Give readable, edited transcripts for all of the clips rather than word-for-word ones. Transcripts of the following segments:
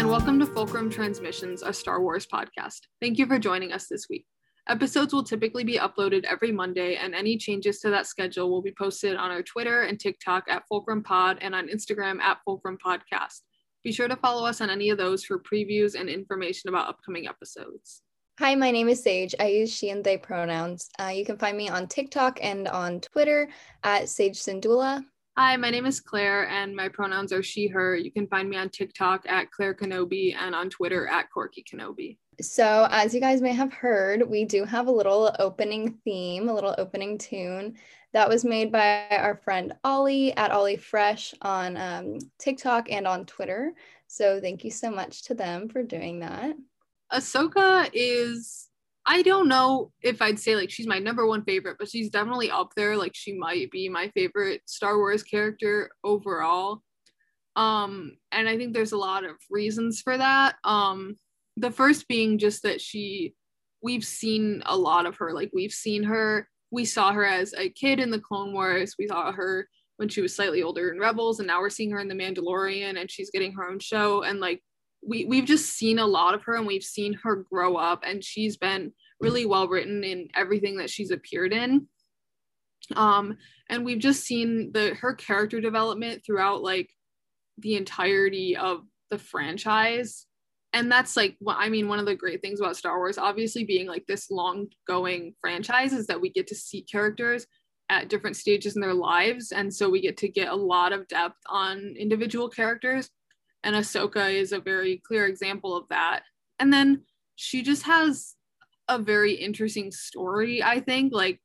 and welcome to Fulcrum Transmissions, a Star Wars podcast. Thank you for joining us this week. Episodes will typically be uploaded every Monday, and any changes to that schedule will be posted on our Twitter and TikTok at Fulcrum Pod and on Instagram at Fulcrum Podcast. Be sure to follow us on any of those for previews and information about upcoming episodes. Hi, my name is Sage. I use she and they pronouns. You can find me on TikTok and on Twitter at Sage Sindula. Hi, my name is Claire and my pronouns are she, her. You can find me on TikTok at Claire Kenobi and on Twitter at Corky Kenobi. So as you guys may have heard, we do have a little opening theme, a little opening tune that was made by our friend Ollie at Ollie Fresh on TikTok and on Twitter. So thank you so much to them for doing that. Ahsoka is, I don't know if I'd say like she's my number one favorite, but she's definitely up there. Like she might be my favorite Star Wars character overall. And I think there's a lot of reasons for that. The first being just that we've seen a lot of her. Like we've seen her, we saw her as a kid in the Clone Wars. We saw her when she was slightly older in Rebels, and now we're seeing her in The Mandalorian and she's getting her own show. And like, we've just seen a lot of her and we've seen her grow up, and she's been really well written in everything that she's appeared in. And we've just seen her character development throughout like the entirety of the franchise. And that's like, one of the great things about Star Wars, obviously being like this long going franchise, is that we get to see characters at different stages in their lives. And so we get to get a lot of depth on individual characters. And Ahsoka is a very clear example of that. And then she just has a very interesting story, I think. Like,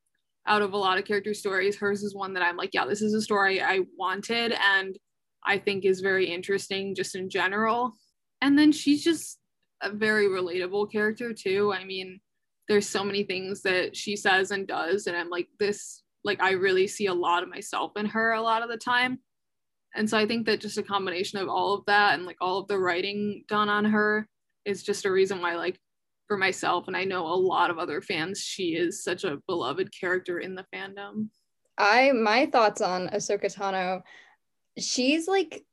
out of a lot of character stories, hers is one that I'm like, yeah, this is a story I wanted and I think is very interesting just in general. And then she's just a very relatable character too. I mean, there's so many things that she says and does, and I'm like, this, like, I really see a lot of myself in her a lot of the time. And so I think that just a combination of all of that and like all of the writing done on her is just a reason why, like, for myself, and I know a lot of other fans, she is such a beloved character in the fandom. My thoughts on Ahsoka Tano, she's like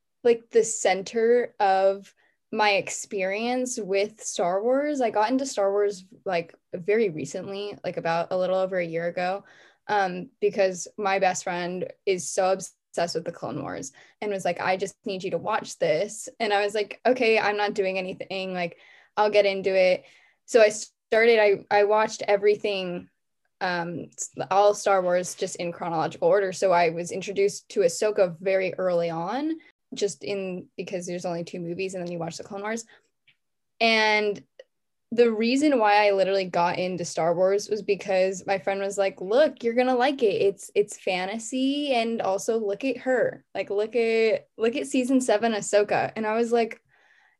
the center of my experience with Star Wars. I got into Star Wars like very recently, like about a little over a year ago, because my best friend is so obsessed with the Clone Wars and was like, I just need you to watch this. And I was like, okay, I'm not doing anything, like I'll get into it. So I watched everything, all Star Wars, just in chronological order. So I was introduced to Ahsoka very early on, because there's only two movies and then you watch the Clone Wars. And the reason why I literally got into Star Wars was because my friend was like, look, you're gonna like it. It's fantasy, and also look at her. Like look at season 7 Ahsoka. And I was like,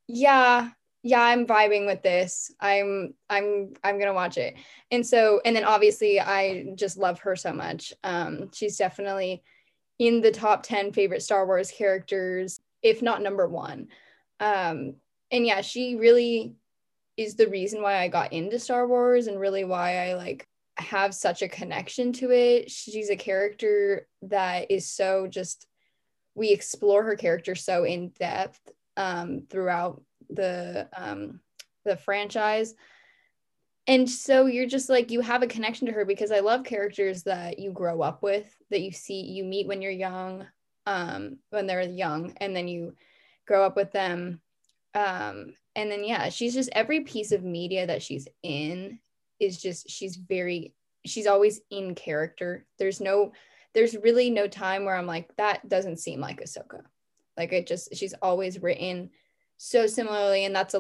yeah, I'm vibing with this. I'm gonna watch it. And then obviously I just love her so much. She's definitely in the top 10 favorite Star Wars characters, if not number one. And yeah, she really is the reason why I got into Star Wars and really why I like have such a connection to it. She's a character that is so just, we explore her character so in depth throughout the franchise. And so you're just like, you have a connection to her, because I love characters that you grow up with, that you meet when you're young, when they're young, and then you grow up with them. And then, yeah, she's just, every piece of media that she's in is just, she's always in character. There's really no time where I'm like, that doesn't seem like Ahsoka. Like she's always written so similarly. And that's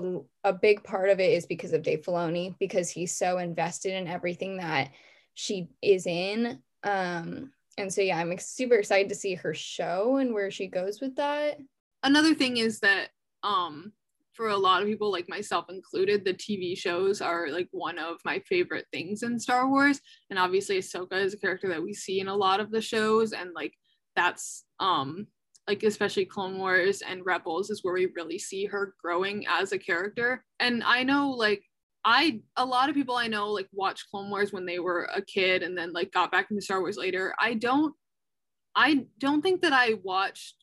a big part of it is because of Dave Filoni, because he's so invested in everything that she is in. And so, yeah, I'm super excited to see her show and where she goes with that. Another thing is that, for a lot of people, like myself included, the TV shows are like one of my favorite things in Star Wars. And obviously Ahsoka is a character that we see in a lot of the shows. And like, that's like, especially Clone Wars and Rebels is where we really see her growing as a character. And I know, like, a lot of people I know, like, watched Clone Wars when they were a kid and then like got back into Star Wars later. I don't think that I watched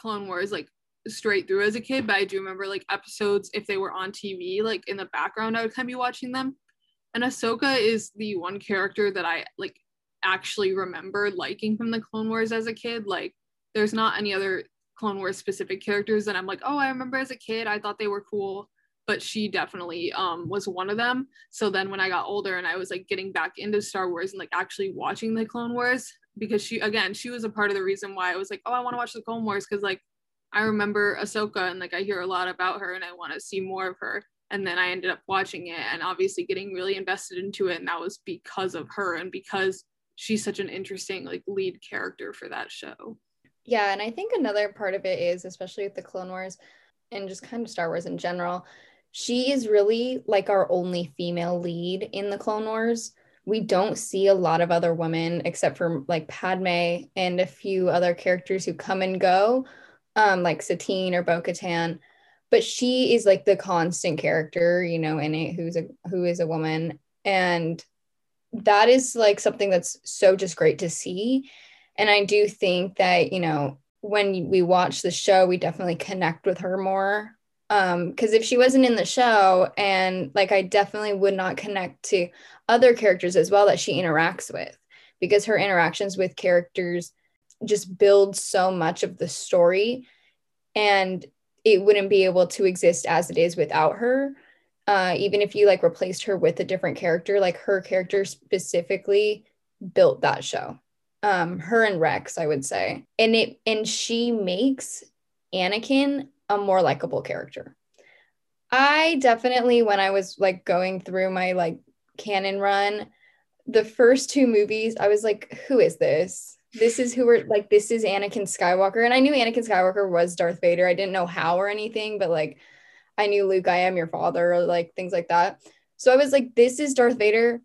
Clone Wars like straight through as a kid, but I do remember like episodes, if they were on TV, like in the background, I would kind of be watching them. And Ahsoka is the one character that I like actually remember liking from the Clone Wars as a kid. Like there's not any other Clone Wars specific characters that I'm like, oh, I remember as a kid, I thought they were cool, but she definitely was one of them. So then when I got older and I was like getting back into Star Wars and like actually watching the Clone Wars, because she, again, she was a part of the reason why I was like, oh, I want to watch the Clone Wars, because like I remember Ahsoka and like I hear a lot about her and I want to see more of her. And then I ended up watching it and obviously getting really invested into it, and that was because of her and because she's such an interesting like lead character for that show. Yeah, and I think another part of it is, especially with the Clone Wars and just kind of Star Wars in general, she is really like our only female lead in the Clone Wars. We don't see a lot of other women except for like Padmé and a few other characters who come and go, like Satine or Bo-Katan. But she is like the constant character, you know, in it, who is a woman. And that is like something that's so just great to see. And I do think that, you know, when we watch the show, we definitely connect with her more. Because if she wasn't in the show, and like I definitely would not connect to other characters as well that she interacts with, because her interactions with characters just build so much of the story, and it wouldn't be able to exist as it is without her. Even if you like replaced her with a different character, like her character specifically built that show. Her and Rex, I would say, and she makes Anakin a more likable character. I definitely, when I was like going through my like canon run, the first two movies, I was like, who is this? This is who we're like, this is Anakin Skywalker. And I knew Anakin Skywalker was Darth Vader. I didn't know how or anything, but like I knew, Luke, I am your father, or like things like that. So I was like, this is Darth Vader.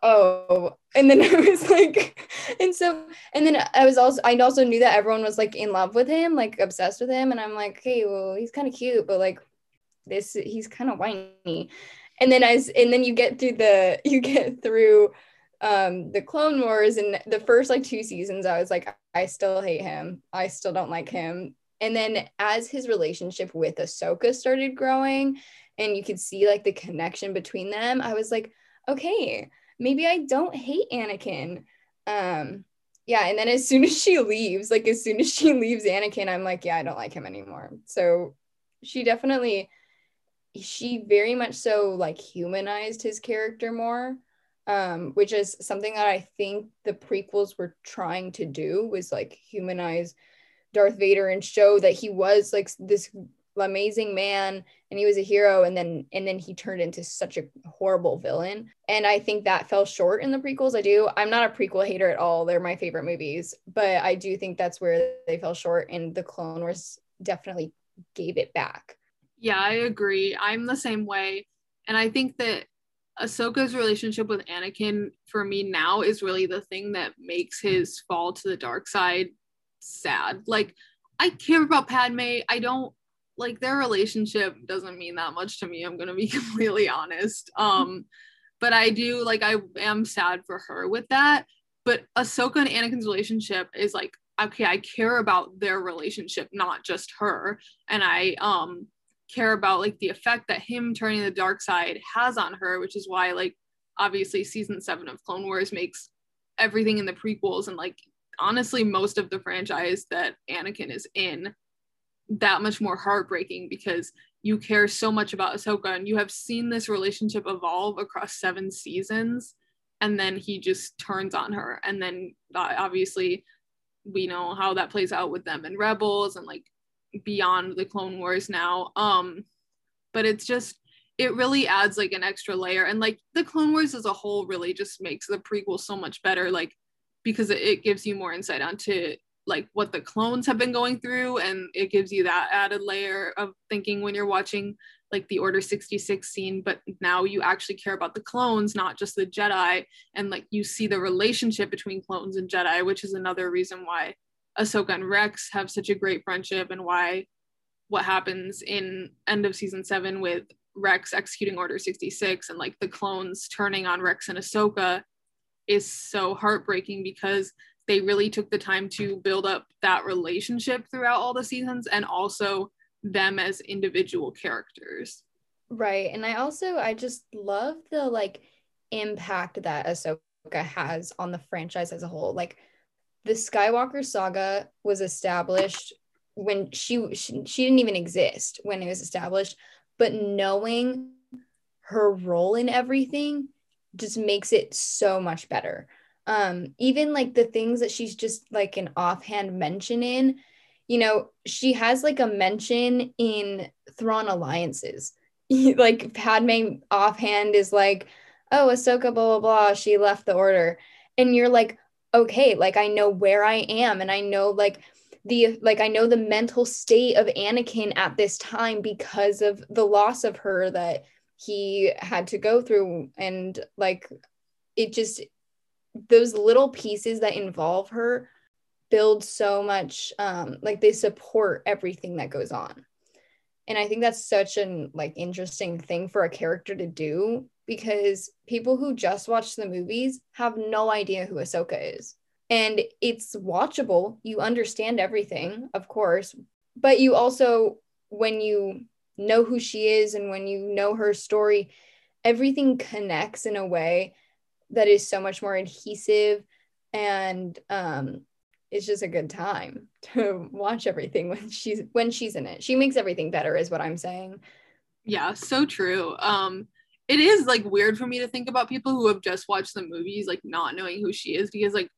Oh. And then I was like, I also knew that everyone was like in love with him, like obsessed with him. And I'm like, hey, well, he's kind of cute, but like he's kind of whiny. And then you get through the Clone Wars, and the first like two seasons, I was like, I still hate him. I still don't like him. And then as his relationship with Ahsoka started growing and you could see like the connection between them, I was like, okay, maybe I don't hate Anakin. Yeah. And then as soon as she leaves Anakin, I'm like, yeah, I don't like him anymore. So she very much so like humanized his character more, which is something that I think the prequels were trying to do, was like humanize Darth Vader and show that he was like this amazing man and he was a hero, and then he turned into such a horrible villain. And I think that fell short in the prequels. I'm not a prequel hater at all, they're my favorite movies, but I do think that's where they fell short, and the Clone Wars definitely gave it back. Yeah, I agree. I'm the same way, and I think that Ahsoka's relationship with Anakin for me now is really the thing that makes his fall to the dark side sad. Like, I care about Padme. I don't like their relationship doesn't mean that much to me, I'm gonna be completely honest, but I do, like, I am sad for her with that. But Ahsoka and Anakin's relationship is like, okay, I care about their relationship, not just her, and I care about like the effect that him turning the dark side has on her, which is why, like, obviously season 7 of Clone Wars makes everything in the prequels and like honestly most of the franchise that Anakin is in that much more heartbreaking, because you care so much about Ahsoka and you have seen this relationship evolve across 7 seasons, and then he just turns on her, and then obviously we know how that plays out with them in Rebels and like beyond the Clone Wars now, but it's just, it really adds like an extra layer, and like the Clone Wars as a whole really just makes the prequel so much better, like because it gives you more insight onto like what the clones have been going through, and it gives you that added layer of thinking when you're watching like the Order 66 scene, but now you actually care about the clones, not just the Jedi, and like you see the relationship between clones and Jedi, which is another reason why Ahsoka and Rex have such a great friendship, and why what happens in end of season 7 with Rex executing Order 66 and like the clones turning on Rex and Ahsoka is so heartbreaking, because they really took the time to build up that relationship throughout all the seasons, and also them as individual characters. Right. And I just love the like impact that Ahsoka has on the franchise as a whole. Like the Skywalker saga was established when she didn't even exist when it was established, but knowing her role in everything just makes it so much better. Even like the things that she's just like an offhand mention in, you know, she has like a mention in Thrawn Alliances. Like Padmé offhand is like, oh, Ahsoka, blah, blah, blah, she left the order. And you're like, okay, like I know where I am. And I know like the mental state of Anakin at this time because of the loss of her that he had to go through. And like, it just, those little pieces that involve her build so much, like they support everything that goes on. And I think that's such an like interesting thing for a character to do, because people who just watch the movies have no idea who Ahsoka is. And it's watchable. You understand everything, of course, but you also, when you know who she is and when you know her story, everything connects in a way that is so much more adhesive, and it's just a good time to watch everything when she's in it. She makes everything better is what I'm saying. Yeah, so true. It is like weird for me to think about people who have just watched the movies like not knowing who she is, because like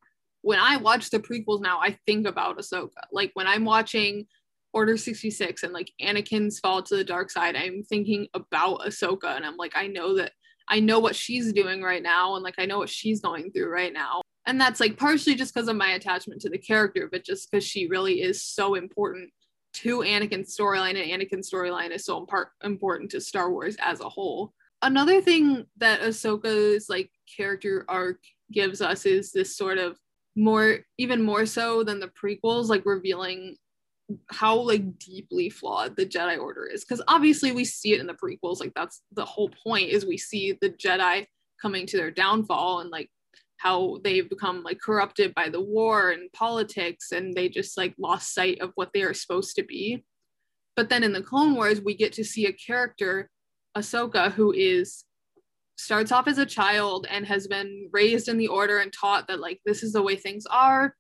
when I watch the prequels now, I think about Ahsoka. Like when I'm watching Order 66 and like Anakin's fall to the dark side, I'm thinking about Ahsoka, and I'm like, I know what she's doing right now, and like I know what she's going through right now. And that's like partially just because of my attachment to the character, but just because she really is so important to Anakin's storyline, and Anakin's storyline is so important to Star Wars as a whole. Another thing that Ahsoka's like character arc gives us is this sort of even more so than the prequels, like revealing how like deeply flawed the Jedi Order is. Because obviously we see it in the prequels, like that's the whole point, is we see the Jedi coming to their downfall and like how they've become like corrupted by the war and politics, and they just like lost sight of what they are supposed to be. But then in the Clone Wars, we get to see a character, Ahsoka, who starts off as a child and has been raised in the order and taught that like this is the way things are.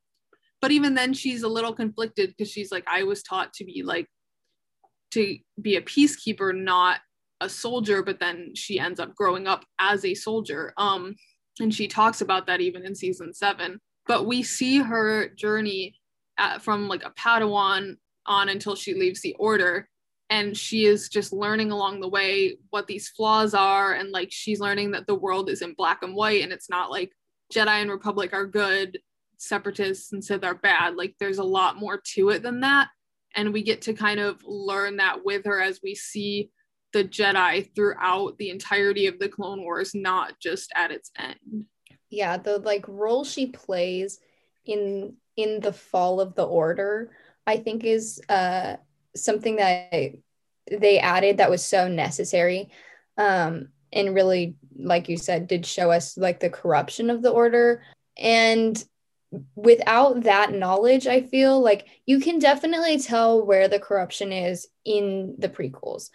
But even then she's a little conflicted, because she's like, I was taught to be like, to be a peacekeeper, not a soldier, but then she ends up growing up as a soldier. And she talks about that even in season 7, but we see her journey from like a Padawan on until she leaves the order. And she is just learning along the way what these flaws are. And like, she's learning that the world is in black and white, and it's not like Jedi and Republic are good, Separatists and Sith are bad. Like there's a lot more to it than that. And we get to kind of learn that with her as we see the Jedi throughout the entirety of the Clone Wars, not just at its end. Yeah, the like role she plays in the fall of the order, I think is something that they added that was so necessary, and really, like you said, did show us like the corruption of the order. And without that knowledge, I feel like you can definitely tell where the corruption is in the prequels.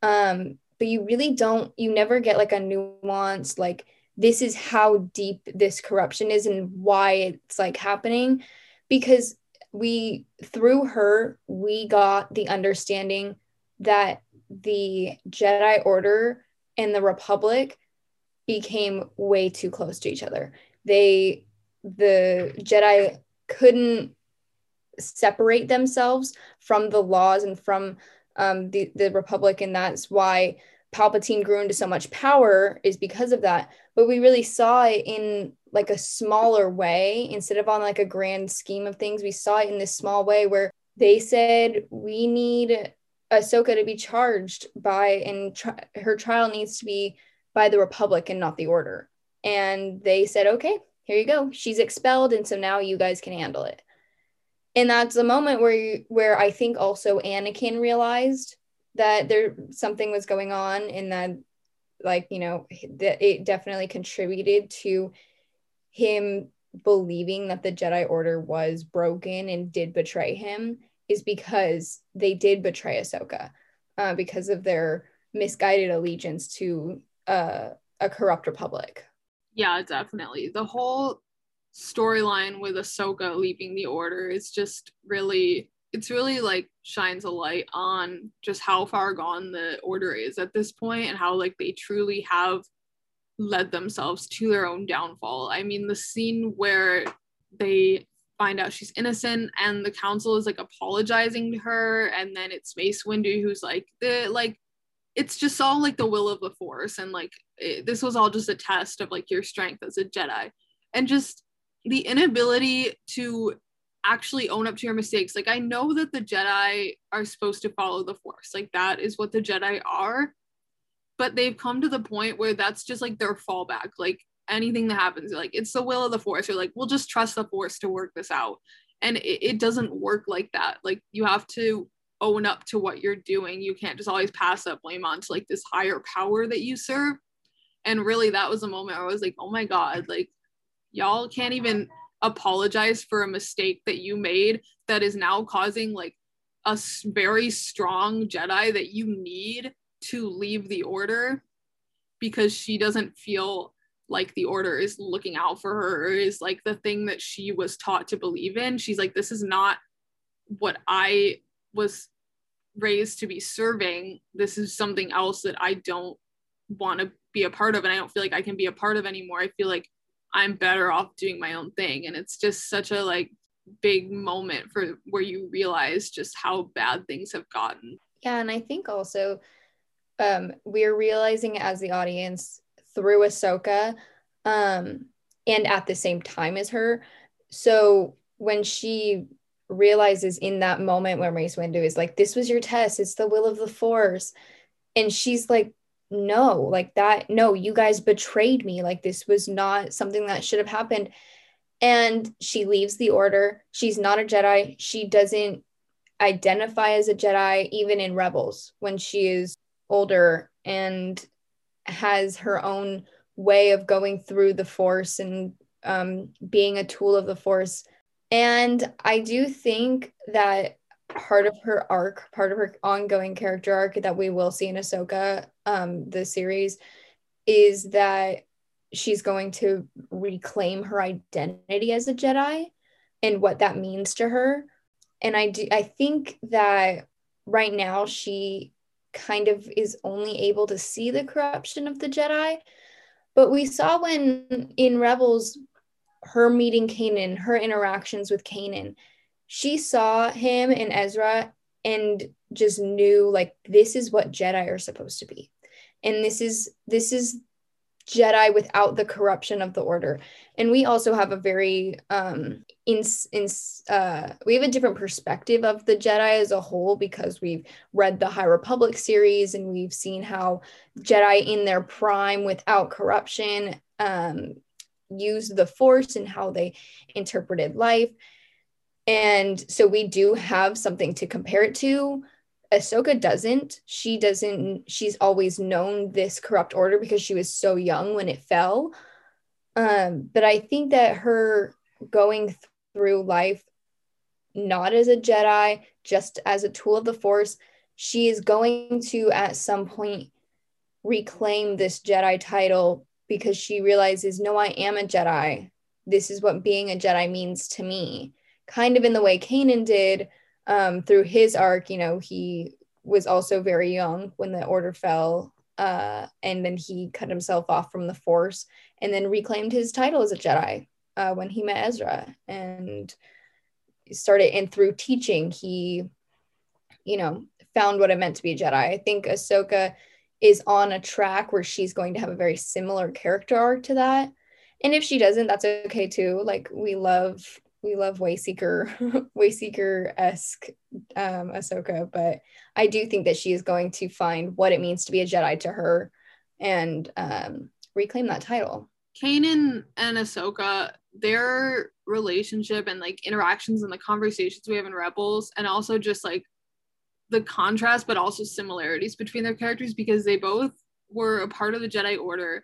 But you never get like a nuance, like this is how deep this corruption is and why it's like happening, because through her, we got the understanding that the Jedi Order and the Republic became way too close to each other. The Jedi couldn't separate themselves from the laws and from the Republic, and that's why Palpatine grew into so much power, is because of that. But we really saw it in like a smaller way, instead of on like a grand scheme of things. We saw it in this small way where they said, we need Ahsoka to be charged by, and her trial needs to be by the Republic and not the Order. And they said, okay, here you go. She's expelled. And so now you guys can handle it. And that's the moment where I think also Anakin realized that something was going on, and that like, you know, that it definitely contributed to him believing that the Jedi Order was broken and did betray him. is because they did betray Ahsoka because of their misguided allegiance to a corrupt republic. Yeah, definitely. The whole storyline with Ahsoka leaving the order is just really, it's really like shines a light on just how far gone the order is at this point and how like they truly have led themselves to their own downfall. I mean, the scene where they find out she's innocent and the council is like apologizing to her, and then it's Mace Windu who's like the it's just all like the will of the Force, and like this was all just a test of like your strength as a Jedi, and just the inability to actually own up to your mistakes. Like, I know that the Jedi are supposed to follow the Force, like that is what the Jedi are, but they've come to the point where that's just like their fallback. Like, anything that happens, like, it's the will of the Force, you're like, we'll just trust the Force to work this out, and it doesn't work like that. Like, you have to own up to what you're doing. You can't just always pass that blame on to like this higher power that you serve. And really, that was a moment where I was like, oh my god, like, y'all can't even apologize for a mistake that you made that is now causing like a very strong Jedi that you need to leave the order because she doesn't feel like the order is looking out for her, or is like the thing that she was taught to believe in. She's like, this is not what I was raised to be serving. This is something else that I don't want to be a part of, and I don't feel like I can be a part of anymore. I feel like I'm better off doing my own thing. And it's just such a like big moment for where you realize just how bad things have gotten. Yeah, and I think also we're realizing as the audience through Ahsoka and at the same time as her. So when she realizes in that moment where Mace Windu is like, this was your test, it's the will of the Force, and she's like, no, like that, no, you guys betrayed me, like this was not something that should have happened. And she leaves the order. She's not a Jedi. She doesn't identify as a Jedi even in Rebels when she is older and has her own way of going through the Force and being a tool of the Force. And I do think that part of her arc, part of her ongoing character arc that we will see in Ahsoka, the series, is that she's going to reclaim her identity as a Jedi and what that means to her. And I think that right now she kind of is only able to see the corruption of the Jedi. But we saw when in Rebels, her meeting Kanan, her interactions with Kanan, she saw him and Ezra and just knew, like, this is what Jedi are supposed to be. And this is Jedi without the corruption of the order. And we also have a very we have a different perspective of the Jedi as a whole because we've read the High Republic series and we've seen how Jedi in their prime without corruption used the Force and how they interpreted life. And so we do have something to compare it to. Ahsoka doesn't. She doesn't. She's always known this corrupt order because she was so young when it fell. But I think that her going through life not as a Jedi, just as a tool of the Force, she is going to at some point reclaim this Jedi title because she realizes, no, I am a Jedi. This is what being a Jedi means to me. Kind of in the way Kanan did. Through his arc, you know, he was also very young when the order fell, and then he cut himself off from the Force and then reclaimed his title as a Jedi when he met Ezra and started, and through teaching, he, you know, found what it meant to be a Jedi. I think Ahsoka is on a track where she's going to have a very similar character arc to that. And if she doesn't, that's okay too. Like, we love Wayseeker-esque Ahsoka, but I do think that she is going to find what it means to be a Jedi to her and reclaim that title. Kanan and Ahsoka, their relationship and like interactions and the conversations we have in Rebels, and also just like the contrast but also similarities between their characters, because they both were a part of the Jedi Order,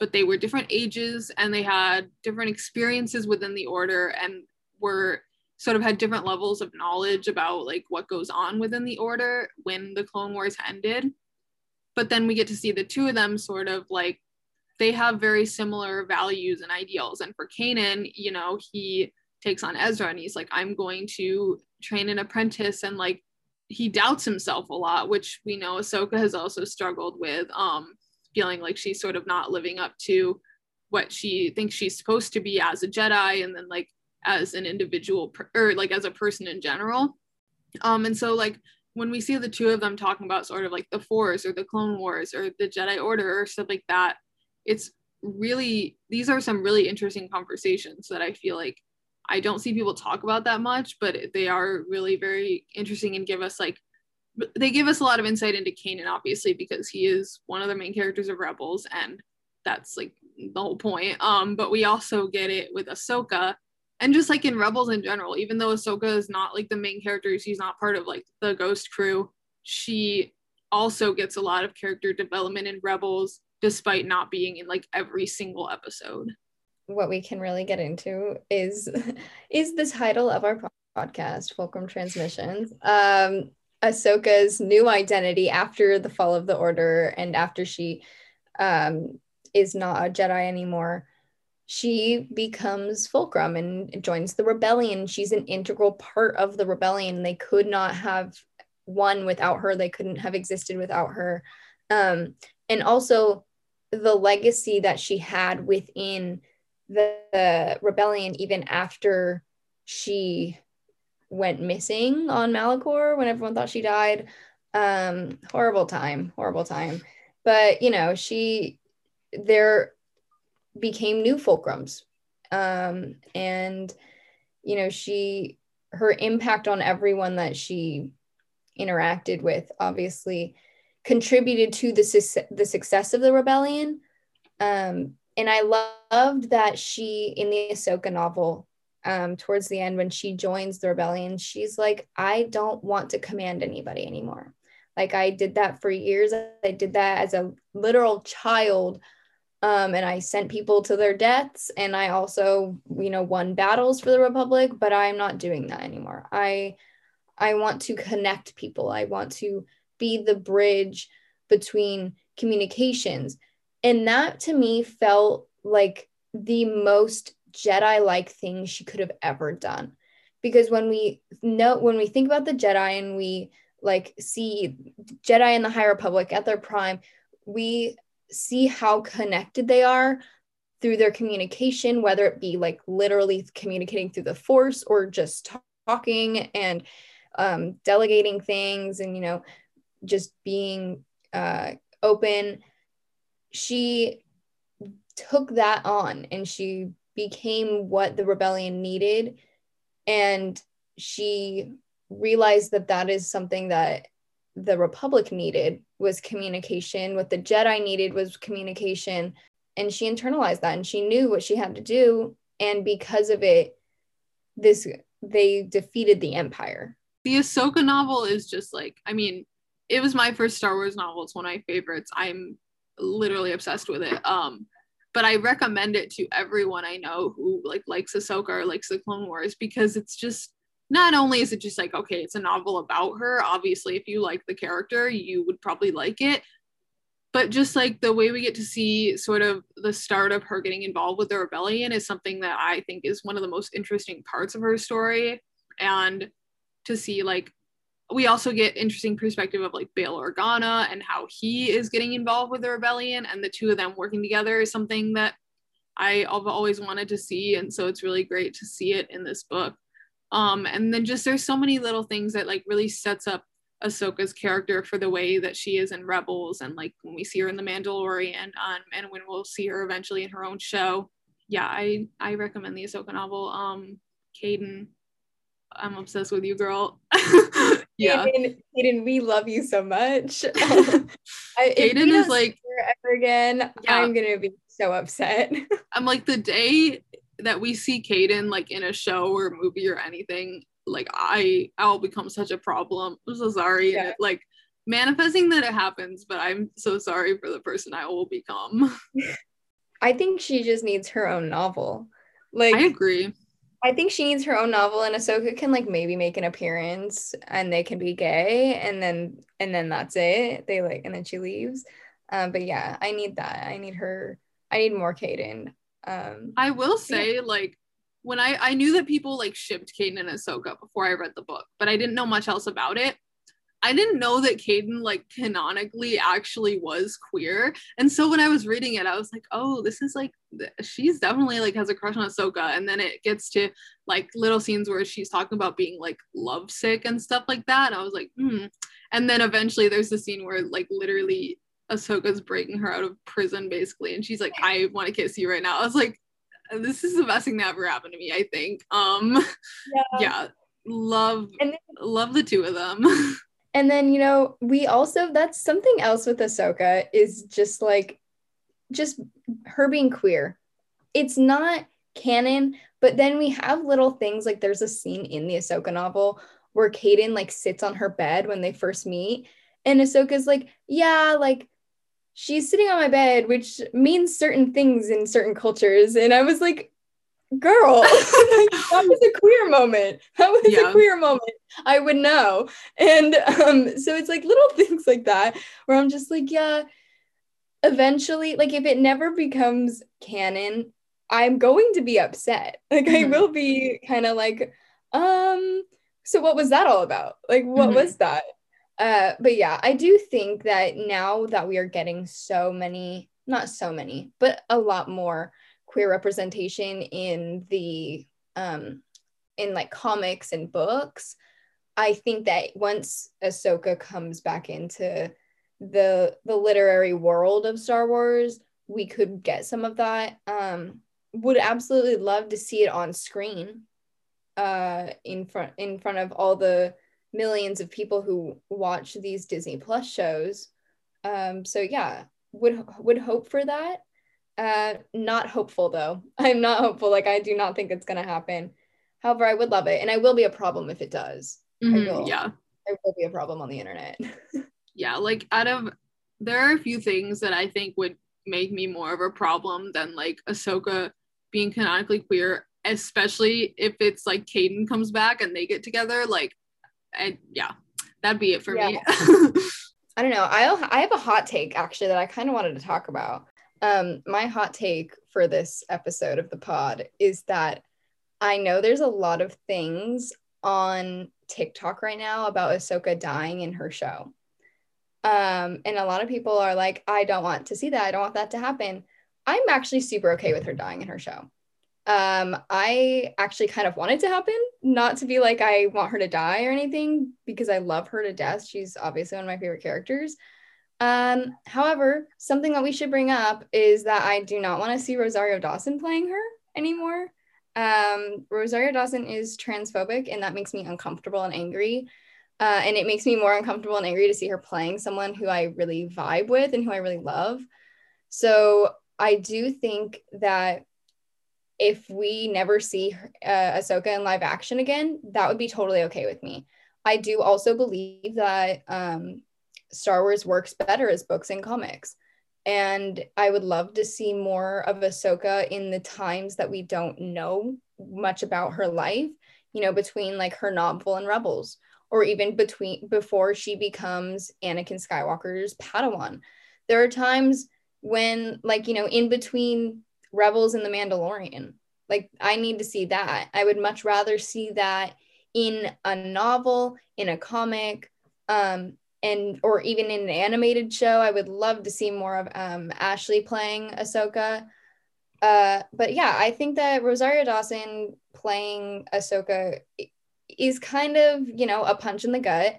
but they were different ages and they had different experiences within the order and were sort of had different levels of knowledge about like what goes on within the Order when the Clone Wars ended. But then we get to see the two of them sort of like, they have very similar values and ideals. And for Kanan, you know, he takes on Ezra and he's like, I'm going to train an apprentice. And like, he doubts himself a lot, which we know Ahsoka has also struggled with, feeling like she's sort of not living up to what she thinks she's supposed to be as a Jedi. And then like, as an individual or like as a person in general. And so like, when we see the two of them talking about sort of like the Force or the Clone Wars or the Jedi Order or stuff like that, it's really, these are some really interesting conversations that I feel like I don't see people talk about that much, but they are really very interesting and give us like, they give us a lot of insight into Kanan, obviously, because he is one of the main characters of Rebels and that's like the whole point. But we also get it with Ahsoka. And just like in Rebels in general, even though Ahsoka is not like the main character, she's not part of like the Ghost crew, she also gets a lot of character development in Rebels, despite not being in like every single episode. What we can really get into is the title of our podcast, Fulcrum Transmissions. Ahsoka's new identity after the fall of the Order and after she is not a Jedi anymore. She becomes Fulcrum and joins the rebellion. She's an integral part of the rebellion. They could not have won without her. They couldn't have existed without her. And also the legacy that she had within the rebellion, even after she went missing on Malachor when everyone thought she died. Horrible time. But, you know, there became new Fulcrums, and you know, her impact on everyone that she interacted with obviously contributed to the success of the rebellion, and I loved that she, in the Ahsoka novel, towards the end when she joins the rebellion, she's like, I don't want to command anybody anymore. Like, I did that for years. I did that as a literal child. And I sent people to their deaths, and I also, you know, won battles for the Republic, but I'm not doing that anymore. I want to connect people. I want to be the bridge between communications. And that to me felt like the most Jedi-like thing she could have ever done. Because when we think about the Jedi and we like see Jedi in the High Republic at their prime, we see how connected they are through their communication, whether it be like literally communicating through the Force or just talking and delegating things and, you know, just being open. She took that on and she became what the rebellion needed. And she realized that is something that the Republic needed, was communication. What the Jedi needed was communication. And she internalized that and she knew what she had to do. And because of it, they defeated the Empire. The Ahsoka novel is just like, I mean, it was my first Star Wars novel. It's one of my favorites. I'm literally obsessed with it. But I recommend it to everyone I know who like likes Ahsoka or likes the Clone Wars, because it's just, not only is it just like, okay, it's a novel about her. Obviously, if you like the character, you would probably like it. But just like the way we get to see sort of the start of her getting involved with the rebellion is something that I think is one of the most interesting parts of her story. And to see like, we also get interesting perspective of like Bail Organa and how he is getting involved with the rebellion, and the two of them working together is something that I've always wanted to see. And so it's really great to see it in this book. And then just there's so many little things that like really sets up Ahsoka's character for the way that she is in Rebels, and like when we see her in The Mandalorian, and when we'll see her eventually in her own show. Yeah, I recommend the Ahsoka novel. Caden, I'm obsessed with you, girl. Yeah, Caden, we love you so much. Caden is like, ever again, yeah. I'm gonna be so upset. I'm like, the day that we see Caden like in a show or movie or anything, like I'll become such a problem. I'm so sorry. Yeah. Like, manifesting that it happens, but I'm so sorry for the person I will become. I think she just needs her own novel. Like, I agree. I think she needs her own novel, and Ahsoka can like maybe make an appearance, and they can be gay, and then that's it. They like, and then she leaves. But yeah, I need that. I need her. I need more Caden. I will say, yeah. Like, when I knew that people like shipped Caden and Ahsoka before I read the book, but I didn't know much else about it. I didn't know that Caden like canonically actually was queer. And so when I was reading it, I was like, oh, this is like, she's definitely like has a crush on Ahsoka. And then it gets to like little scenes where she's talking about being like lovesick and stuff like that. And I was like, hmm. And then eventually there's the scene where like literally Ahsoka's breaking her out of prison basically. And she's like, I want to kiss you right now. I was like, this is the best thing that ever happened to me, I think. Yeah. Love the two of them. And then, you know, we also, that's something else with Ahsoka is just like, just her being queer. It's not canon, but then we have little things like there's a scene in the Ahsoka novel where Caden like sits on her bed when they first meet. And Ahsoka's like, yeah, like she's sitting on my bed, which means certain things in certain cultures. And I was like, girl, like, that was a queer moment. A queer moment. I would know. And so it's like little things like that where I'm just like, yeah, eventually, like if it never becomes canon, I'm going to be upset. Like I will be kind of like, so what was that all about? Like, what was that? But yeah, I do think that now that we are getting so many, not so many, but a lot more queer representation in the in like comics and books, I think that once Ahsoka comes back into the literary world of Star Wars, we could get some of that. Would absolutely love to see it on screen, in front of all the millions of people who watch these Disney Plus shows. So yeah, would hope for that. Not hopeful though. I'm not hopeful. Like I do not think it's gonna happen. However, I would love it, and I will be a problem if it does. I will be a problem on the internet. Yeah, like there are a few things that I think would make me more of a problem than like Ahsoka being canonically queer, especially if it's like Caden comes back and they get together. Like, and yeah, that'd be it for me. I don't know. I have a hot take actually that I kind of wanted to talk about. My hot take for this episode of the pod is that I know there's a lot of things on TikTok right now about Ahsoka dying in her show. And a lot of people are like, I don't want to see that. I don't want that to happen. I'm actually super okay with her dying in her show. I actually kind of want it to happen, not to be like I want her to die or anything, because I love her to death. She's obviously one of my favorite characters. However, something that we should bring up is that I do not want to see Rosario Dawson playing her anymore. Rosario Dawson is transphobic, and that makes me uncomfortable and angry. And it makes me more uncomfortable and angry to see her playing someone who I really vibe with and who I really love. So I do think that if we never see her, Ahsoka in live action again, that would be totally okay with me. I do also believe that Star Wars works better as books and comics. And I would love to see more of Ahsoka in the times that we don't know much about her life, you know, between like her novel and Rebels, or even before she becomes Anakin Skywalker's Padawan. There are times when, like, you know, in between Rebels and The Mandalorian, like I need to see that. I would much rather see that in a novel, in a comic, and or even in an animated show. I would love to see more of Ashley playing Ahsoka. But yeah, I think that Rosario Dawson playing Ahsoka is kind of, you know, a punch in the gut.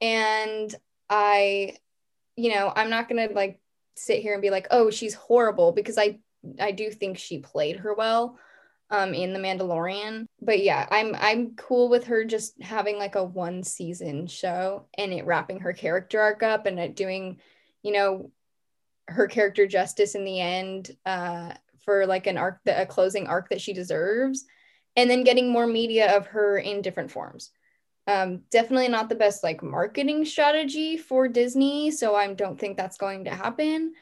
And I, you know, I'm not going to like sit here and be like, oh, she's horrible, because I do think she played her well in The Mandalorian. But yeah, I'm cool with her just having like a one season show and it wrapping her character arc up and it doing, you know, her character justice in the end, for like an arc, a closing arc that she deserves, and then getting more media of her in different forms. Definitely not the best like marketing strategy for Disney, so I don't think that's going to happen.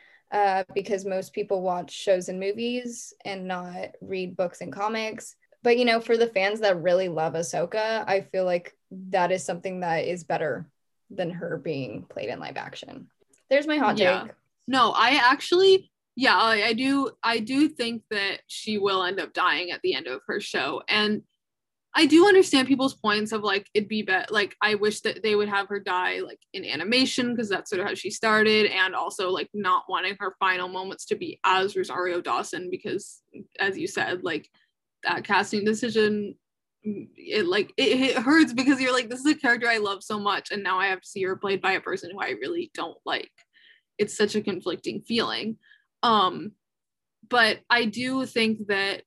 Because most people watch shows and movies and not read books and comics. But, you know, for the fans that really love Ahsoka, I feel like that is something that is better than her being played in live action. There's my hot take. No, I actually, I do think that she will end up dying at the end of her show. And I do understand people's points of, like, it'd be better, like, I wish that they would have her die, like, in animation, because that's sort of how she started, and also, like, not wanting her final moments to be as Rosario Dawson, because, as you said, like, that casting decision, it hurts, because you're like, this is a character I love so much, and now I have to see her played by a person who I really don't like. It's such a conflicting feeling. But I do think that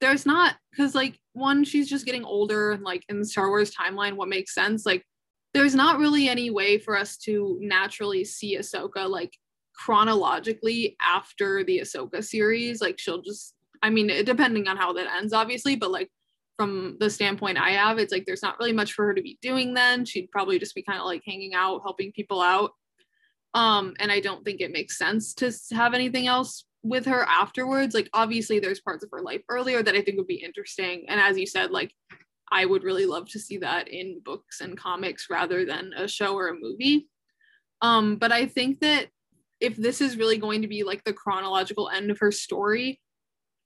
there's not, because, like, one, she's just getting older, and, like, in the Star Wars timeline, what makes sense, like, there's not really any way for us to naturally see Ahsoka, like, chronologically after the Ahsoka series. Like, she'll just, I mean, depending on how that ends, obviously, but, like, from the standpoint I have, it's like there's not really much for her to be doing then. She'd probably just be kind of, like, hanging out, helping people out, and I don't think it makes sense to have anything else with her afterwards. Like, obviously there's parts of her life earlier that I think would be interesting, and as you said, like, I would really love to see that in books and comics rather than a show or a movie, but I think that if this is really going to be, like, the chronological end of her story,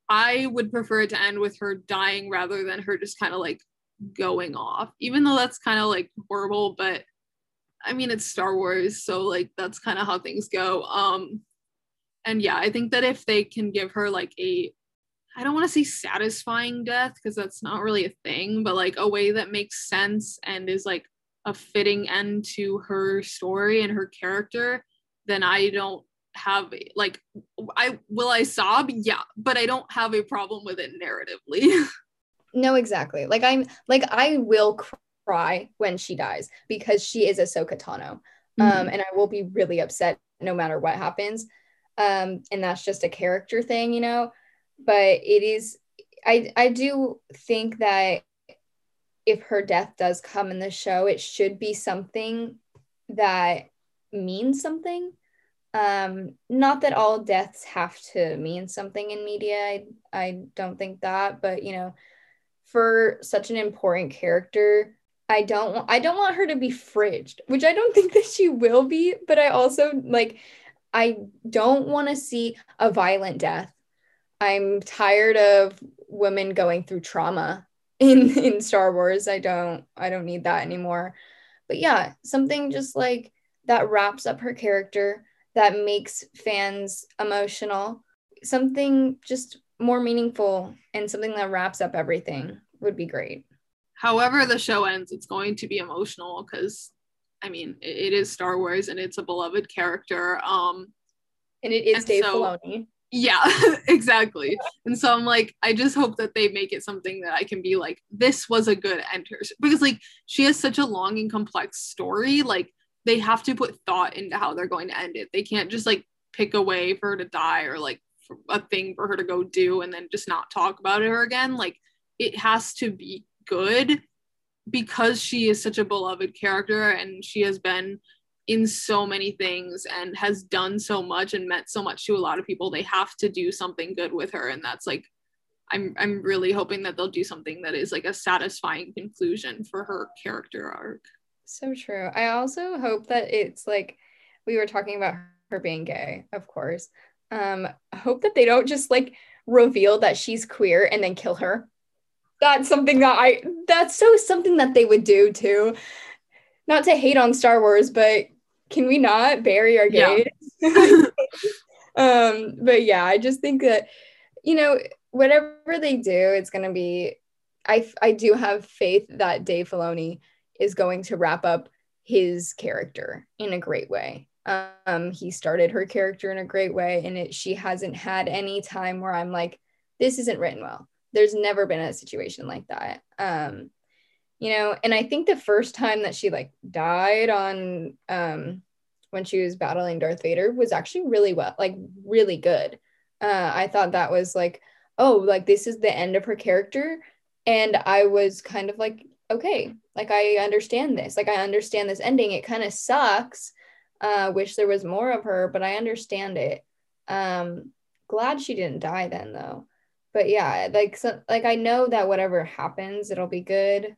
I would prefer it to end with her dying rather than her just kind of, like, going off, even though that's kind of, like, horrible, but I mean, it's Star Wars, so, like, that's kind of how things go. And yeah, I think that if they can give her, like, a, I don't want to say satisfying death, because that's not really a thing, but, like, a way that makes sense and is, like, a fitting end to her story and her character, then I don't have, like, I sob? Yeah, but I don't have a problem with it narratively. No, exactly. Like, I will cry when she dies, because she is Ahsoka Tano, and I will be really upset no matter what happens. And that's just a character thing, you know, but it is, I do think that if her death does come in the show, it should be something that means something. Not that all deaths have to mean something in media. I don't think that, but, you know, for such an important character, I don't want her to be fridged, which I don't think that she will be, but I also, like, I don't want to see a violent death. I'm tired of women going through trauma in Star Wars. I don't need that anymore. But yeah, something just, like, that wraps up her character, that makes fans emotional. Something just more meaningful and something that wraps up everything would be great. However the show ends, it's going to be emotional, because, I mean, it is Star Wars, and it's a beloved character. And it is Dave Filoni. Yeah, exactly. And so I'm like, I just hope that they make it something that I can be like, this was a good enter. Because, like, she has such a long and complex story. Like, they have to put thought into how they're going to end it. They can't just, like, pick a way for her to die, or, like, a thing for her to go do and then just not talk about her again. Like, it has to be good, because she is such a beloved character, and she has been in so many things and has done so much and meant so much to a lot of people. They have to do something good with her, and that's, like, I'm really hoping that they'll do something that is, like, a satisfying conclusion for her character arc. So true. I also hope that it's, like, we were talking about her being gay, of course. I hope that they don't just, like, reveal that she's queer and then kill her. That's something that they would do too. Not to hate on Star Wars, but can we not bury our gays? Yeah. But yeah, I just think that, you know, whatever they do, it's going to be, I do have faith that Dave Filoni is going to wrap up his character in a great way. He started her character in a great way, and she hasn't had any time where I'm like, this isn't written well. There's never been a situation like that. You know, and I think the first time that she, like, died on when she was battling Darth Vader was actually really well, like, really good. I thought that was like, oh, like, this is the end of her character. And I was kind of like, okay, like, I understand this. Like, I understand this ending. It kind of sucks. Wish there was more of her, but I understand it. Glad she didn't die then, though. But yeah, like, so, like, I know that whatever happens, it'll be good.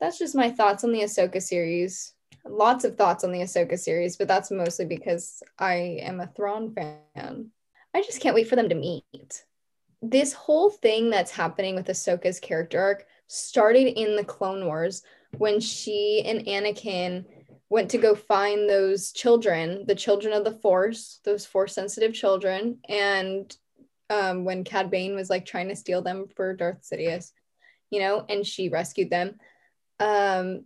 That's just my thoughts on the Ahsoka series. Lots of thoughts on the Ahsoka series, but that's mostly because I am a Thrawn fan. I just can't wait for them to meet. This whole thing that's happening with Ahsoka's character arc started in the Clone Wars when she and Anakin went to go find those children, the children of the Force, those Force-sensitive children, and when Cad Bane was like trying to steal them for Darth Sidious, you know, and she rescued them. And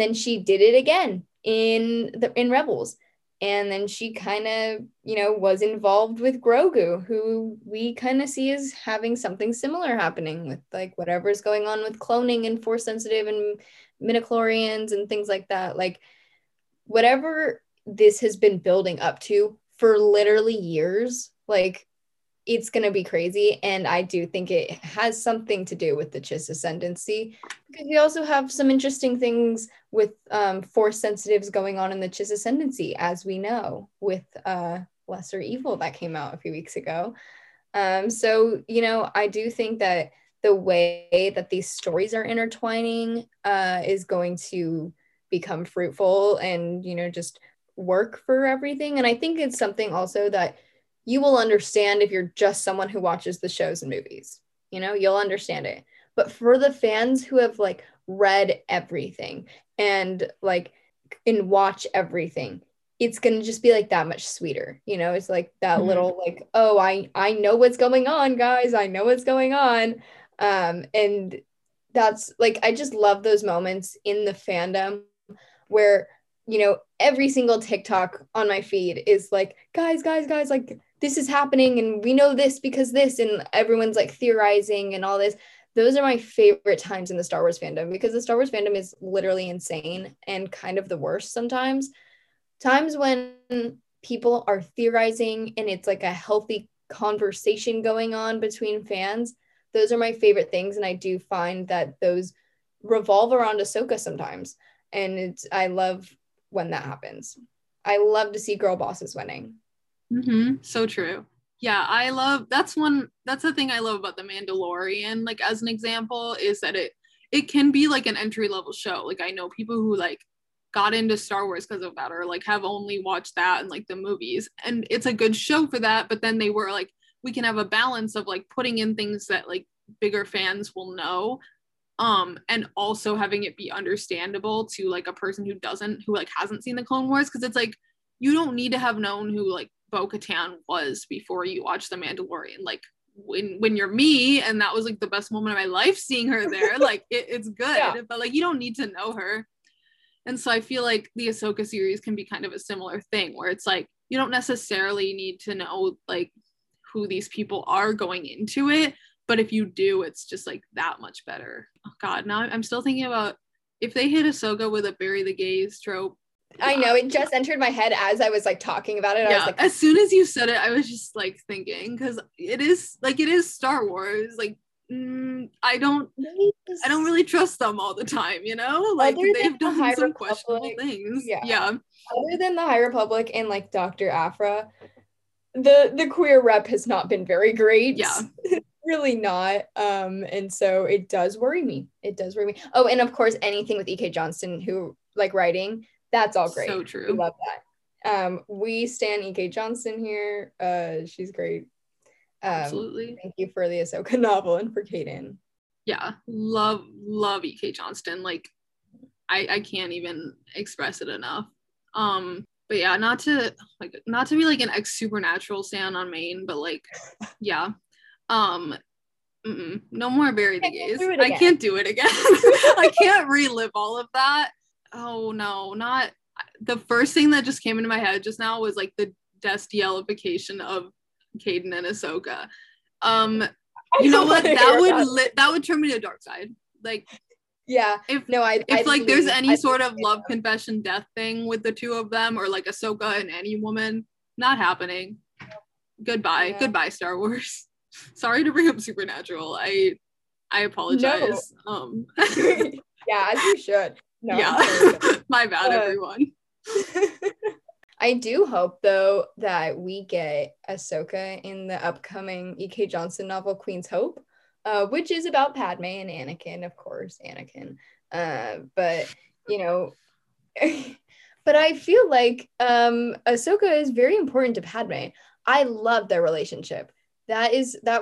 then she did it again in Rebels. And then she kind of, you know, was involved with Grogu, who we kind of see as having something similar happening with, like, whatever's going on with cloning and Force-sensitive and midichlorians and things like that. Like, whatever this has been building up to for literally years, like, it's going to be crazy. And I do think it has something to do with the Chiss Ascendancy, because we also have some interesting things with Force sensitives going on in the Chiss Ascendancy, as we know, with Lesser Evil that came out a few weeks ago. So, you know, I do think that the way that these stories are intertwining is going to become fruitful and, you know, just work for everything. And I think it's something also that you will understand if you're just someone who watches the shows and movies, you know, you'll understand it. But for the fans who have, like, read everything and, like, and watch everything, it's going to just be, like, that much sweeter. You know, it's like that little, like, oh, I know what's going on, guys. I know what's going on. And that's, like, I just love those moments in the fandom where, you know, every single TikTok on my feed is like, guys, like, this is happening and we know this because this, and everyone's like theorizing and all this. Those are my favorite times in the Star Wars fandom, because the Star Wars fandom is literally insane and kind of the worst sometimes. Times when people are theorizing and it's like a healthy conversation going on between fans, those are my favorite things. And I do find that those revolve around Ahsoka sometimes. And it's, I love when that happens. I love to see girl bosses winning. Mm-hmm. So true. Yeah, I love, that's the thing I love about The Mandalorian, like, as an example, is that it can be like an entry-level show. Like, I know people who, like, got into Star Wars because of that, or, like, have only watched that and, like, the movies, and it's a good show for that, but then they were like, we can have a balance of, like, putting in things that, like, bigger fans will know, and also having it be understandable to, like, a person who like hasn't seen the Clone Wars, because it's like, you don't need to have known who, like, Bo-Katan was before you watch The Mandalorian. Like, when you're me, and that was, like, the best moment of my life seeing her there, like, it's good, yeah. But, like, you don't need to know her. And so I feel like the Ahsoka series can be kind of a similar thing, where it's like, you don't necessarily need to know, like, who these people are going into it, but if you do, it's just, like, that much better. Oh God, now I'm still thinking about if they hit Ahsoka with a bury the gays trope. I know, it just entered my head as I was, like, talking about it. Yeah, I was like, as soon as you said it, I was just, like, thinking, because it is Star Wars. Like, I don't really trust them all the time, you know, like, they've done some questionable things. Yeah. Other than the High Republic and, like, Dr. Aphra, the queer rep has not been very great. Yeah. Really not. And so it does worry me. Oh, and of course, anything with E.K. Johnston, who, like, writing, that's all great. So true. We love that. We stan E.K. Johnston here. She's great. Absolutely. Thank you for the Ahsoka novel and for Caden. Yeah. Love E.K. Johnston. Like, I can't even express it enough. But yeah, not to be, like, an ex-Supernatural stan on Maine, but, like, yeah. No more bury the gays. I can't do it again. I can't relive all of that. Oh no, not the first thing that just came into my head just now was, like, the destielification of Caden and Ahsoka. You know what? That would turn me to the dark side. Like, yeah, there's any sort of love confession death thing with the two of them, or, like, Ahsoka and any woman, not happening. Goodbye. Yeah. Goodbye, Star Wars. Sorry to bring up Supernatural. I apologize. No. Yeah, as you should. No, yeah. My bad, everyone. I do hope, though, that we get Ahsoka in the upcoming E.K. Johnston novel Queen's Hope. which is about Padme and Anakin, of course, Anakin. But, you know, but I feel like Ahsoka is very important to Padme. I love their relationship. That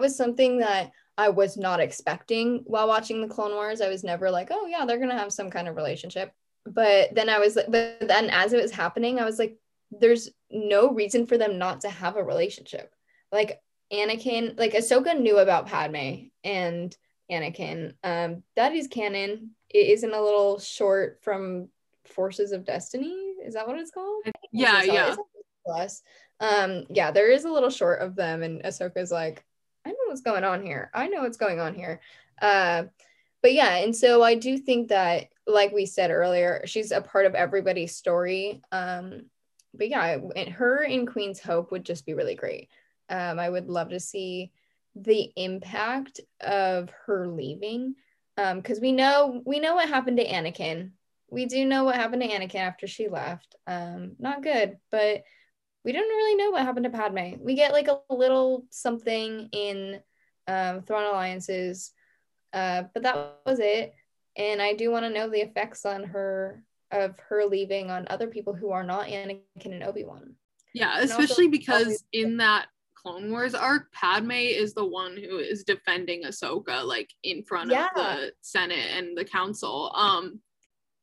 was something that I was not expecting while watching the Clone Wars. I was never like, oh yeah, they're gonna have some kind of relationship. But then as it was happening, I was like, there's no reason for them not to have a relationship. Like Anakin, like Ahsoka knew about Padme and Anakin. That is canon. It isn't a little short from Forces of Destiny. Is that what it's called? Yeah, yeah. Plus, yeah, there is a little short of them, and Ahsoka's like, I know what's going on here. I know what's going on here. But yeah, and so I do think that, like we said earlier, she's a part of everybody's story. But yeah, her in Queen's Hope would just be really great. I would love to see the impact of her leaving, because we know what happened to Anakin. We do know what happened to Anakin after she left. Not good, but we don't really know what happened to Padme. We get like a little something in Thrawn Alliances, but that was it. And I do want to know the effects on her, of her leaving, on other people who are not Anakin and Obi-Wan. Yeah, especially because in that Clone Wars arc, Padme is the one who is defending Ahsoka, like in front of the Senate and the Council.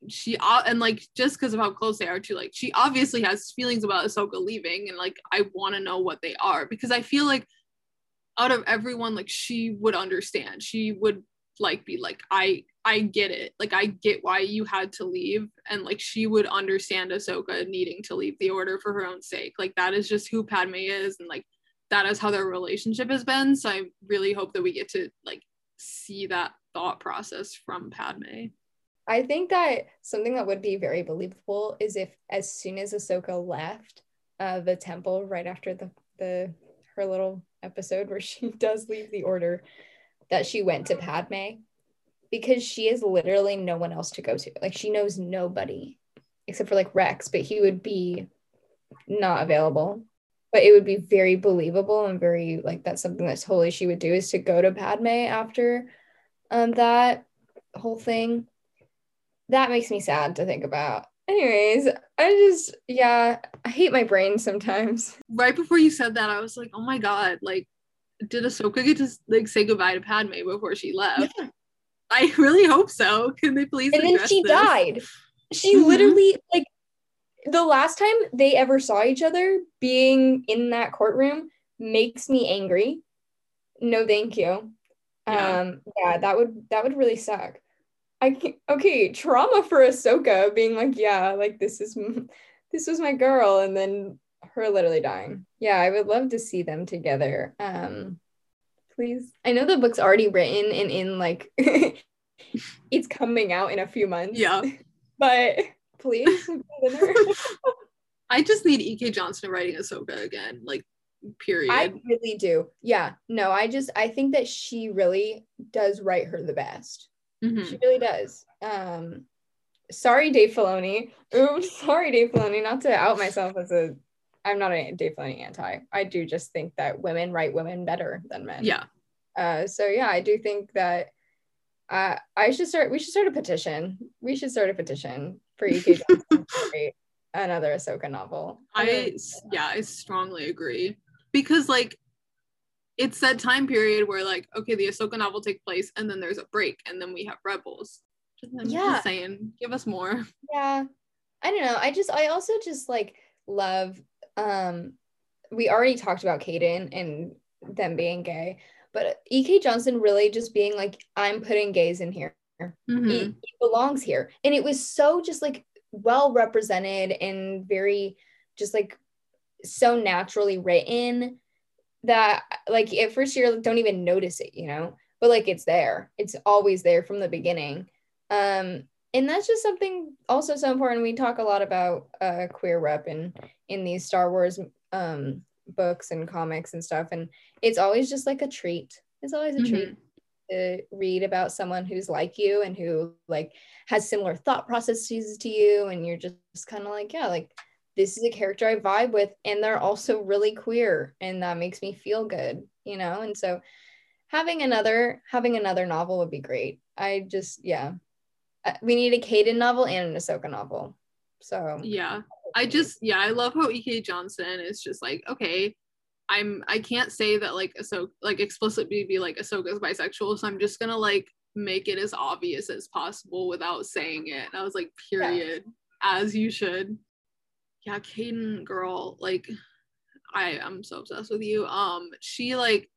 She and like, just because of how close they are to, like, she obviously has feelings about Ahsoka leaving, and like I want to know what they are, because I feel like out of everyone, like she would understand. She would like be like, I get it, like I get why you had to leave, and like she would understand Ahsoka needing to leave the Order for her own sake. Like that is just who Padme is, and like that is how their relationship has been. So I really hope that we get to like see that thought process from Padme. I think that something that would be very believable is if, as soon as Ahsoka left the temple, right after her little episode where she does leave the Order, that she went to Padme, because she has literally no one else to go to. Like she knows nobody except for like Rex, but he would be not available. But it would be very believable and very like, that's something that totally she would do, is to go to Padme after that whole thing. That makes me sad to think about. Anyways, I hate my brain sometimes. Right before you said that, I was like, oh my God, like, did Ahsoka get to like say goodbye to Padme before she left? Yeah. I really hope so. Can they please address this? And then she died. She literally, like, the last time they ever saw each other being in that courtroom makes me angry. No, thank you. Yeah. Yeah, that would really suck. Okay, trauma for Ahsoka being like, yeah, like this was my girl, and then her literally dying. Yeah, I would love to see them together. Please. I know the book's already written and in like it's coming out in a few months. Yeah. But please. I just need E.K. Johnston writing Ahsoka again, like, period. I really do. Yeah. No, I think that she really does write her the best. Mm-hmm. She really does. Sorry, Dave Filoni. Oops, sorry, Dave Filoni. Not to out myself I'm not a Dave Filoni anti. I do just think that women write women better than men. Yeah. So yeah, I do think that We should start a petition for E.K. Johnston to write another Ahsoka novel. I strongly agree, because like, it's that time period where like, okay, the Ahsoka novel takes place, and then there's a break, and then we have Rebels. Just saying, give us more. Yeah, I don't know. I also just like love. We already talked about Caden and them being gay, but E.K. Johnston really just being like, I'm putting gays in here. Mm-hmm. He belongs here, and it was so just like well represented and very just like so naturally written. That like at first you don't even notice it, you know, but like it's there, it's always there from the beginning, and that's just something also so important. We talk a lot about queer rep in these Star Wars books and comics and stuff, and it's always just like a treat. It's always a treat to read about someone who's like you and who like has similar thought processes to you, and you're just kind of like, yeah, like this is a character I vibe with, and they're also really queer, and that makes me feel good, you know? And so having another novel would be great. I just, yeah. We need a Caden novel and an Ahsoka novel. So yeah, I love how E.K. Johnston is just like, okay, I can't say that like Ahsoka, like explicitly be like Ahsoka's bisexual, so I'm just gonna like make it as obvious as possible without saying it. And I was like, period, yeah. As you should. Yeah, Caden, girl, like I'm so obsessed with you. She like,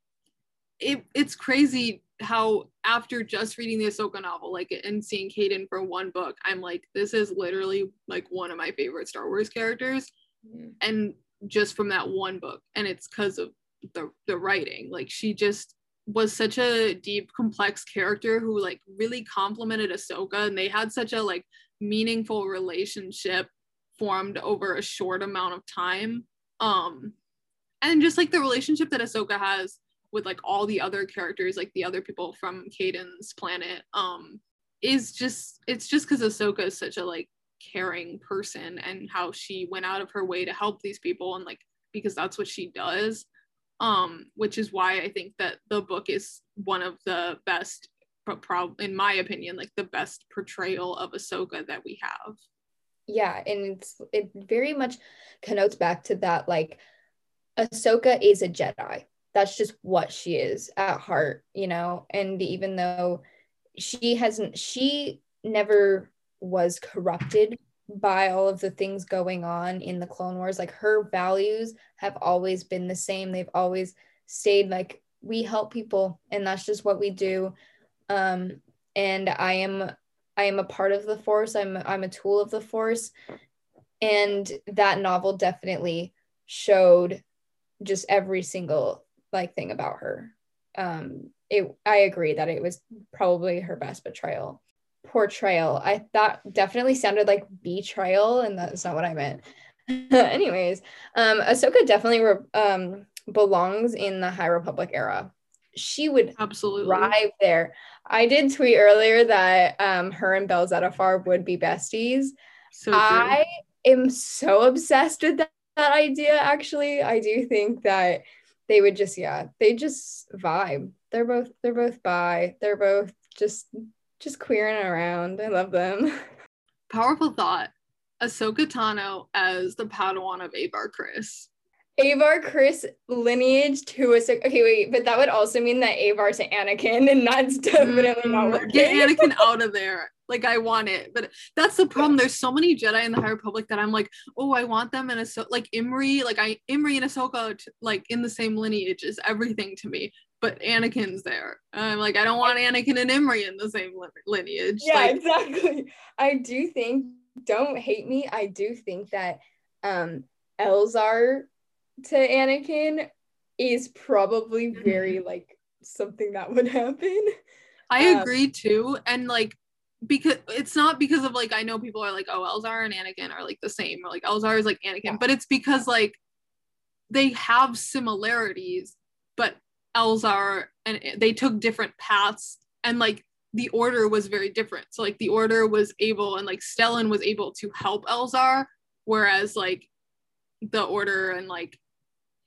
it's crazy how after just reading the Ahsoka novel, like, and seeing Caden for one book, I'm like, this is literally like one of my favorite Star Wars characters. Mm-hmm. And just from that one book, and it's because of the writing. Like, she just was such a deep, complex character who like really complemented Ahsoka, and they had such a like meaningful relationship formed over a short amount of time. And just like the relationship that Ahsoka has with like all the other characters, like the other people from Caden's planet, is just, it's just because Ahsoka is such a like caring person, and how she went out of her way to help these people, and like because that's what she does, which is why I think that the book is one of the best, in my opinion, like the best portrayal of Ahsoka that we have. Yeah, and it very much connotes back to that, like Ahsoka is a Jedi. That's just what she is at heart, you know? And even though she never was corrupted by all of the things going on in the Clone Wars, like her values have always been the same. They've always stayed like, we help people, and that's just what we do. And I am a part of the Force. I'm a tool of the Force. And that novel definitely showed just every single like thing about her. I agree that it was probably her best portrayal. I thought definitely sounded like betrayal, and that's not what I meant. Anyways, Ahsoka definitely belongs in the High Republic era. She would absolutely thrive there. I did tweet earlier that her and Bel Zedafar would be besties. So I am so obsessed with that idea. Actually, I do think that they would just, yeah, they just vibe. They're both bi. They're both just queering around. I love them. Powerful thought. Ahsoka Tano as the Padawan of Avar Chris. Avar Chris lineage to Ahsoka. Okay, wait, but that would also mean that Avar's to Anakin, and that's definitely not working. Get Anakin out of there. Like, I want it, but that's the problem. There's so many Jedi in the High Republic that I'm like, oh, I want them in Ahsoka, like Imri, Imri and Ahsoka, like in the same lineage is everything to me. But Anakin's there. I'm like, I don't want Anakin and Imri in the same lineage. Yeah, like, exactly. I do think, don't hate me, I do think that Elzar to Anakin is probably very like something that would happen. I agree too, and like, because it's not because of like, I know people are like, oh, Elzar and Anakin are like the same, or like Elzar is like Anakin, yeah. But it's because like they have similarities, but Elzar and they took different paths, and like the Order was very different. So like the Order was able, and like Stellan was able to help Elzar, whereas like the Order and like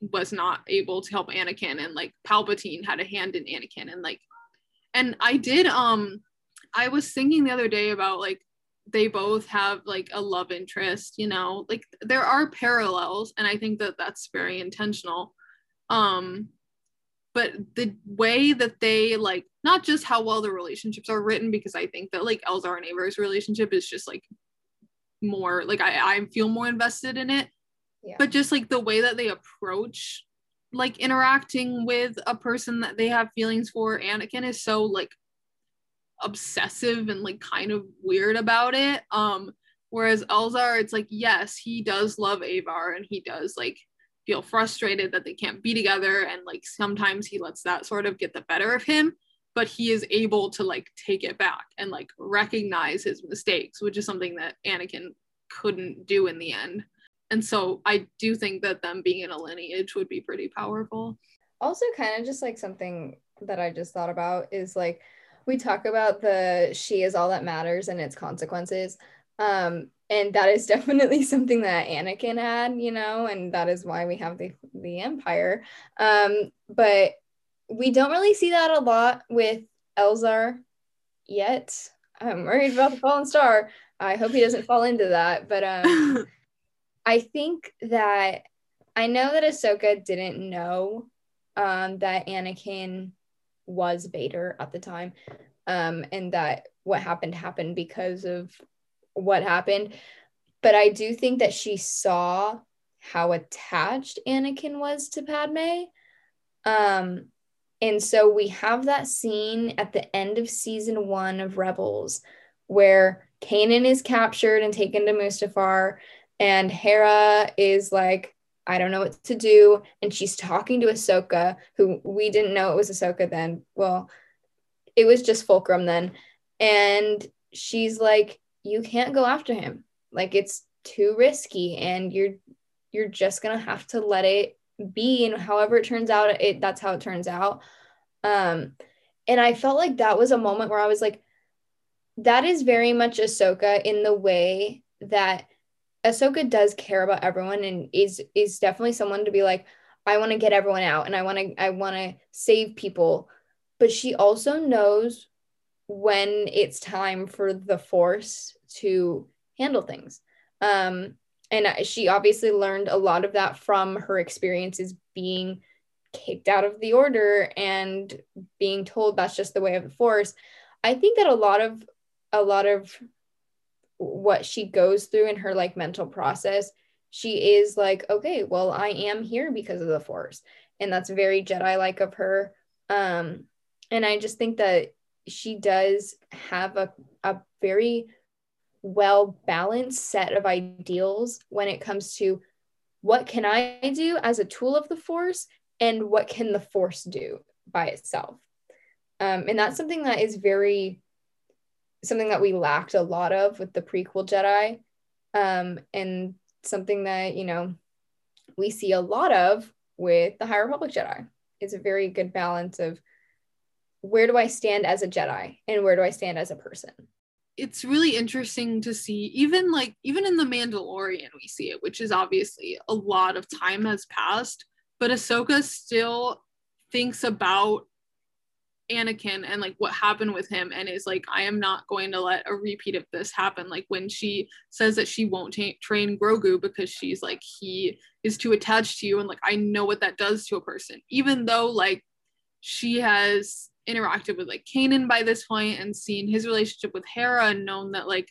was not able to help Anakin, and like Palpatine had a hand in Anakin, and like, and I did I was thinking the other day about like they both have like a love interest, you know, like there are parallels, and I think that that's very intentional, but the way that they like, not just how well the relationships are written, because I think that like Elzar and Avar's relationship is just like more like I feel more invested in it, yeah. But just like the way that they approach like interacting with a person that they have feelings for, Anakin is so like obsessive and like kind of weird about it, whereas Elzar, it's like, yes, he does love Avar, and he does like feel frustrated that they can't be together, and like sometimes he lets that sort of get the better of him, but he is able to like take it back and like recognize his mistakes, which is something that Anakin couldn't do in the end. And so I do think that them being in a lineage would be pretty powerful. Also, kind of just like something that I just thought about is like, we talk about the she is all that matters and its consequences, and that is definitely something that Anakin had, you know, and that is why we have the Empire, but we don't really see that a lot with Elzar yet. I'm worried about the fallen star. I hope he doesn't fall into that. But I think that I know that Ahsoka didn't know that Anakin was Vader at the time, and that what happened because of what happened. But I do think that she saw how attached Anakin was to Padme. And so we have that scene at the end of season 1 of Rebels where Kanan is captured and taken to Mustafar, and Hera is like, I don't know what to do. And she's talking to Ahsoka, who we didn't know it was Ahsoka then. Well, it was just Fulcrum then. And she's like, you can't go after him. Like, it's too risky, and you're just going to have to let it be. And however it turns out, that's how it turns out. And I felt like that was a moment where I was like, that is very much Ahsoka in the way that Ahsoka does care about everyone, and is definitely someone to be like, I want to get everyone out, and I want to save people. But she also knows when it's time for the Force to handle things. And she obviously learned a lot of that from her experiences being kicked out of the Order and being told that's just the way of the Force. I think that a lot of what she goes through in her like mental process, she is like, okay, well, I am here because of the Force. And that's very Jedi-like of her. And I just think that she does have a very well-balanced set of ideals when it comes to what can I do as a tool of the Force and what can the Force do by itself. And that's something that is very, something that we lacked a lot of with the prequel Jedi, and something that, you know, we see a lot of with the High Republic Jedi. It's a very good balance of where do I stand as a Jedi and where do I stand as a person. It's really interesting to see, even in The Mandalorian, we see it, which is obviously a lot of time has passed, but Ahsoka still thinks about Anakin and like what happened with him, and is like, I am not going to let a repeat of this happen. Like when she says that she won't train Grogu because she's like, he is too attached to you, and like, I know what that does to a person, even though like she has interacted with like Kanan by this point and seen his relationship with Hera and known that like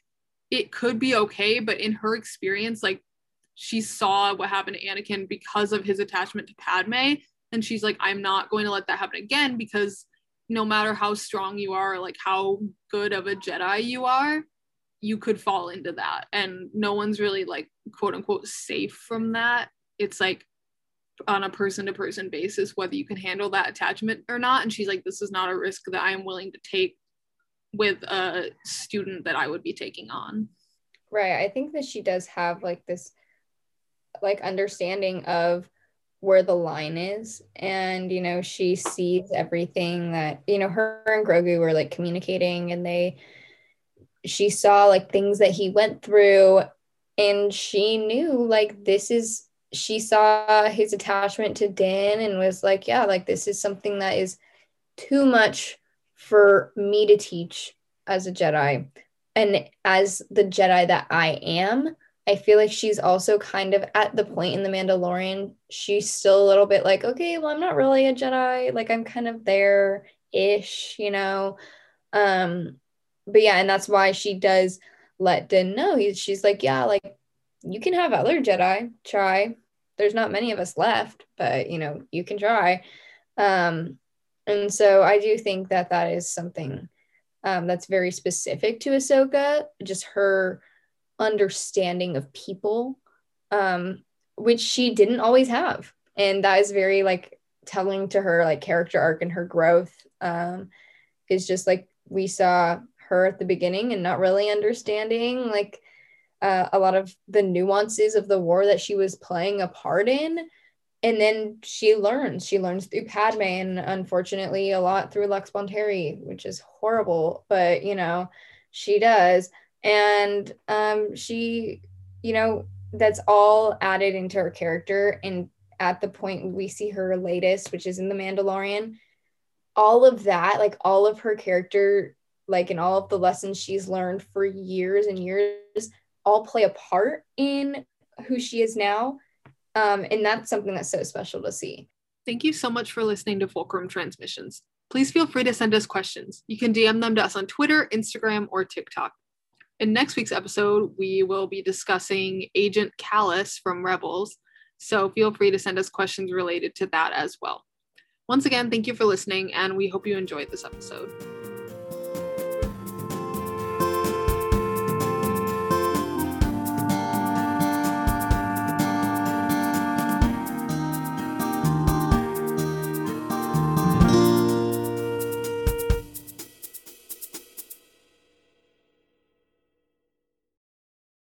it could be okay, but in her experience, like she saw what happened to Anakin because of his attachment to Padme, and she's like, I'm not going to let that happen again, because no matter how strong you are, or like how good of a Jedi you are, you could fall into that. And no one's really like, quote unquote, safe from that. It's like on a person to person basis, whether you can handle that attachment or not. And she's like, this is not a risk that I am willing to take with a student that I would be taking on. Right. I think that she does have like this, like understanding of where the line is, and you know, she sees everything that, you know, her and Grogu were like communicating, and she saw like things that he went through, and she knew like she saw his attachment to Din and was like, yeah, like this is something that is too much for me to teach as a Jedi, and as the Jedi that I am. I feel like she's also kind of at the point in The Mandalorian, she's still a little bit like, okay, well, I'm not really a Jedi. Like, I'm kind of there-ish, you know? But yeah, and that's why she does let Din know. She's like, yeah, like, you can have other Jedi try. There's not many of us left, but, you know, you can try. And so I do think that that is something that's very specific to Ahsoka, just her understanding of people, which she didn't always have, and that is very like telling to her like character arc and her growth. Is just like we saw her at the beginning and not really understanding like a lot of the nuances of the war that she was playing a part in, and then she learns through Padme, and unfortunately a lot through Lux Bon Terry, which is horrible, but you know, she does. And she, you know, that's all added into her character. And at the point we see her latest, which is in The Mandalorian, all of that, like all of her character, like, and all of the lessons she's learned for years and years, all play a part in who she is now. And that's something that's so special to see. Thank you so much for listening to Fulcrum Transmissions. Please feel free to send us questions. You can DM them to us on Twitter, Instagram, or TikTok. In next week's episode, we will be discussing Agent Kallus from Rebels, so feel free to send us questions related to that as well. Once again, thank you for listening, and we hope you enjoyed this episode.